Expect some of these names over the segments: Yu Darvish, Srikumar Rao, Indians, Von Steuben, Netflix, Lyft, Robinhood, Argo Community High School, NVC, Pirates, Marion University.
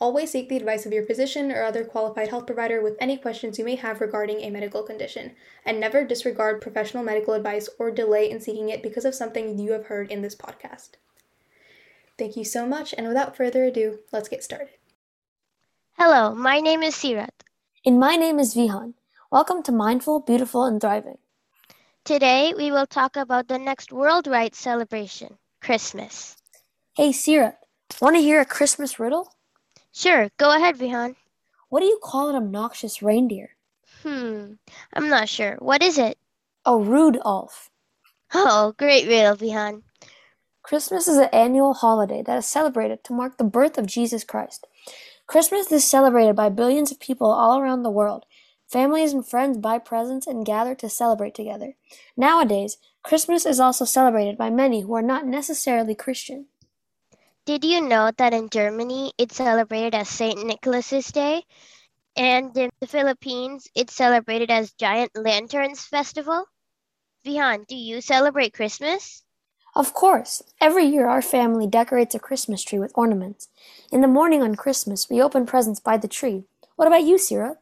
Always seek the advice of your physician or other qualified health provider with any questions you may have regarding a medical condition, and never disregard professional medical advice or delay in seeking it because of something you have heard in this podcast. Thank you so much, and without further ado, let's get started. Hello, my name is Sirat. And my name is Vihan. Welcome to Mindful, Beautiful, and Thriving. Today, we will talk about the next worldwide celebration, Christmas. Hey, Sirat, want to hear a Christmas riddle? Sure, go ahead, Vihan. What do you call an obnoxious reindeer? I'm not sure. What is it? A Rudolph. Oh, great riddle, Vihan. Christmas is an annual holiday that is celebrated to mark the birth of Jesus Christ. Christmas is celebrated by billions of people all around the world. Families and friends buy presents and gather to celebrate together. Nowadays, Christmas is also celebrated by many who are not necessarily Christian. Did you know that in Germany, it's celebrated as St. Nicholas's Day? And in the Philippines, it's celebrated as Giant Lanterns Festival? Vihan, do you celebrate Christmas? Of course. Every year, our family decorates a Christmas tree with ornaments. In the morning on Christmas, we open presents by the tree. What about you, Sira?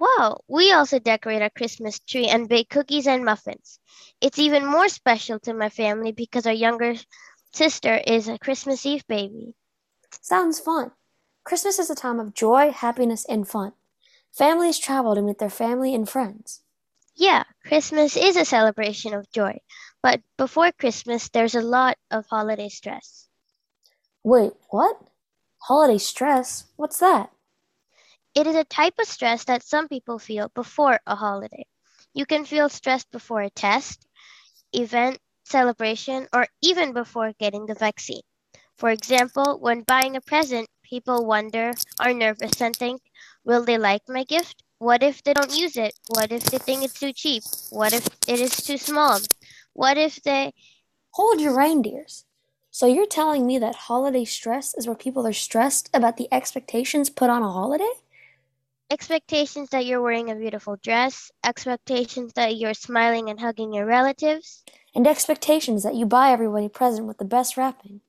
Wow, we also decorate our Christmas tree and bake cookies and muffins. It's even more special to my family because our younger sister is a Christmas Eve baby. Sounds fun. Christmas is a time of joy, happiness, and fun. Families travel to meet their family and friends. Yeah, Christmas is a celebration of joy, but before Christmas, there's a lot of holiday stress. Wait, what? Holiday stress? What's that? It is a type of stress that some people feel before a holiday. You can feel stressed before a test, event, celebration, or even before getting the vaccine. For example, when buying a present, people wonder, are nervous, and think, will they like my gift? What if they don't use it? What if they think it's too cheap? What if it is too small? What if they... Hold your reindeers. So you're telling me that holiday stress is where people are stressed about the expectations put on a holiday? Expectations that you're wearing a beautiful dress, expectations that you're smiling and hugging your relatives, and expectations that you buy everyone a present with the best wrapping.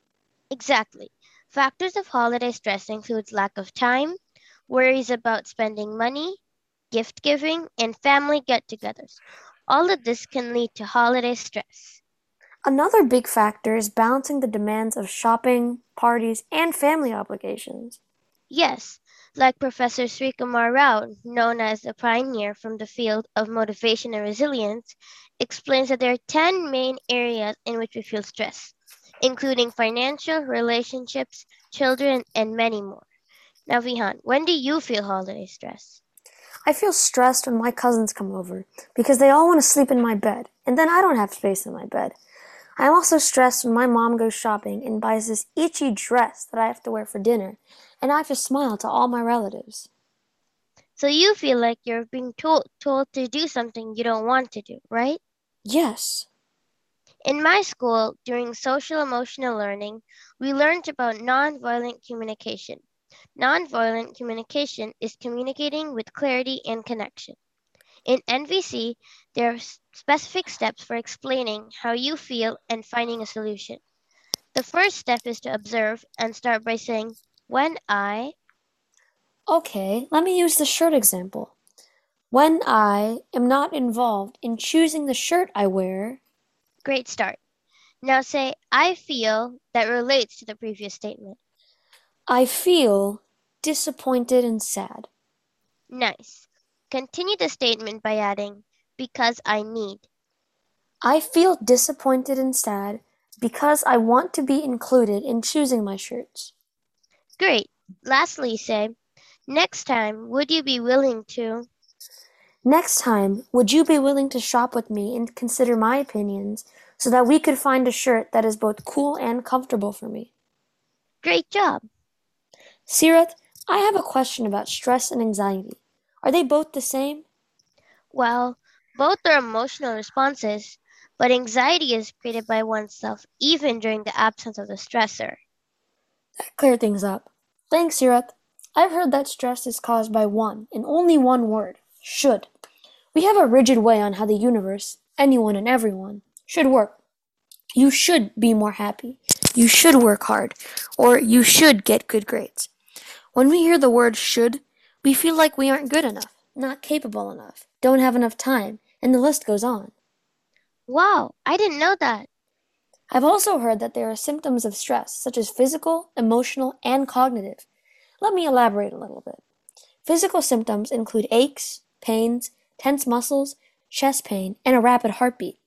Exactly. Factors of holiday stress include lack of time, worries about spending money, gift giving, and family get-togethers. All of this can lead to holiday stress. Another big factor is balancing the demands of shopping, parties, and family obligations. Yes, like Professor Srikumar Rao, known as a pioneer from the field of motivation and resilience, explains that there are 10 main areas in which we feel stress, including financial, relationships, children, and many more. Now, Vihan, when do you feel holiday stress? I feel stressed when my cousins come over because they all want to sleep in my bed, and then I don't have space in my bed. I'm also stressed when my mom goes shopping and buys this itchy dress that I have to wear for dinner, and I have to smile to all my relatives. So you feel like you're being told to do something you don't want to do, right? Yes. In my school, during social-emotional learning, we learned about nonviolent communication. Nonviolent communication is communicating with clarity and connection. In NVC, there are specific steps for explaining how you feel and finding a solution. The first step is to observe and start by saying, when I... Okay, let me use the shirt example. When I am not involved in choosing the shirt I wear... Great start. Now say, I feel, that relates to the previous statement. I feel disappointed and sad. Nice. Continue the statement by adding, because I need. I feel disappointed and sad because I want to be included in choosing my shirts. Great. Lastly, say, next time, would you be willing to? Next time, would you be willing to shop with me and consider my opinions so that we could find a shirt that is both cool and comfortable for me? Great job. Sirath, I have a question about stress and anxiety. Are they both the same? Well, both are emotional responses, but anxiety is created by oneself even during the absence of the stressor. That cleared things up. Thanks, Sirath. I've heard that stress is caused by one, and only one word, should. We have a rigid way on how the universe, anyone and everyone, should work. You should be more happy. You should work hard. Or you should get good grades. When we hear the word should, we feel like we aren't good enough, not capable enough, don't have enough time, and the list goes on. Wow, I didn't know that. I've also heard that there are symptoms of stress, such as physical, emotional, and cognitive. Let me elaborate a little bit. Physical symptoms include aches, pains, tense muscles, chest pain, and a rapid heartbeat.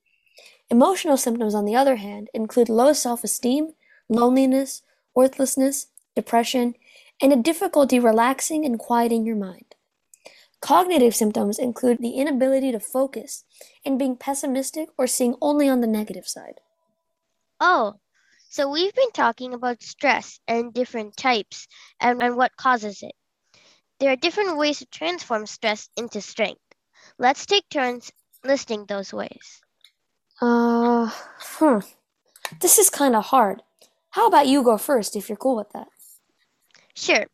Emotional symptoms, on the other hand, include low self-esteem, loneliness, worthlessness, depression, and a difficulty relaxing and quieting your mind. Cognitive symptoms include the inability to focus and being pessimistic or seeing only on the negative side. Oh, so we've been talking about stress and different types and what causes it. There are different ways to transform stress into strength. Let's take turns listing those ways. This is kind of hard. How about you go first if you're cool with that? Sure.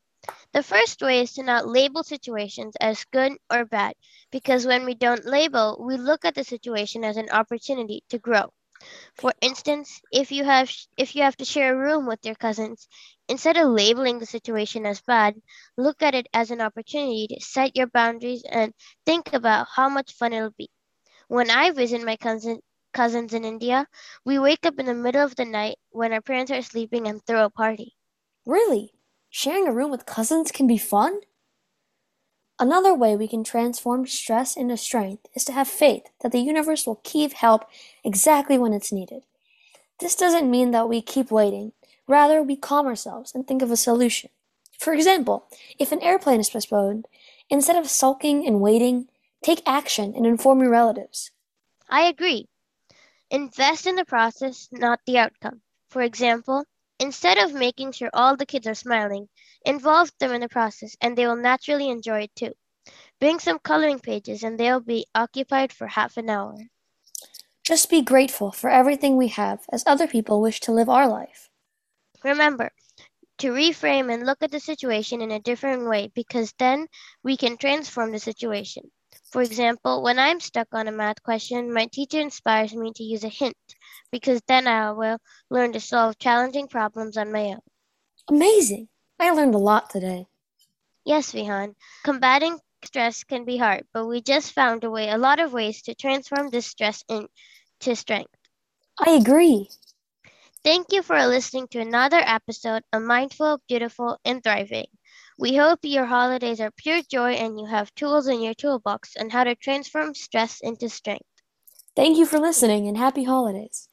The first way is to not label situations as good or bad, because when we don't label, we look at the situation as an opportunity to grow. For instance, if you have to share a room with your cousins, instead of labeling the situation as bad, look at it as an opportunity to set your boundaries and think about how much fun it'll be. When I visit my cousins in India, we wake up in the middle of the night when our parents are sleeping and throw a party. Really? Sharing a room with cousins can be fun? Another way we can transform stress into strength is to have faith that the universe will keep help exactly when it's needed. This doesn't mean that we keep waiting. Rather, we calm ourselves and think of a solution. For example, if an airplane is postponed, instead of sulking and waiting, take action and inform your relatives. I agree. Invest in the process, not the outcome. For example, instead of making sure all the kids are smiling, involve them in the process and they will naturally enjoy it too. Bring some coloring pages and they'll be occupied for half an hour. Just be grateful for everything we have as other people wish to live our life. Remember to reframe and look at the situation in a different way, because then we can transform the situation. For example, when I'm stuck on a math question, my teacher inspires me to use a hint, because then I will learn to solve challenging problems on my own. Amazing! I learned a lot today. Yes, Vihan. Combating stress can be hard, but we just found a lot of ways to transform this stress into strength. I agree. Thank you for listening to another episode of Mindful, Beautiful, and Thriving. We hope your holidays are pure joy and you have tools in your toolbox on how to transform stress into strength. Thank you for listening and happy holidays.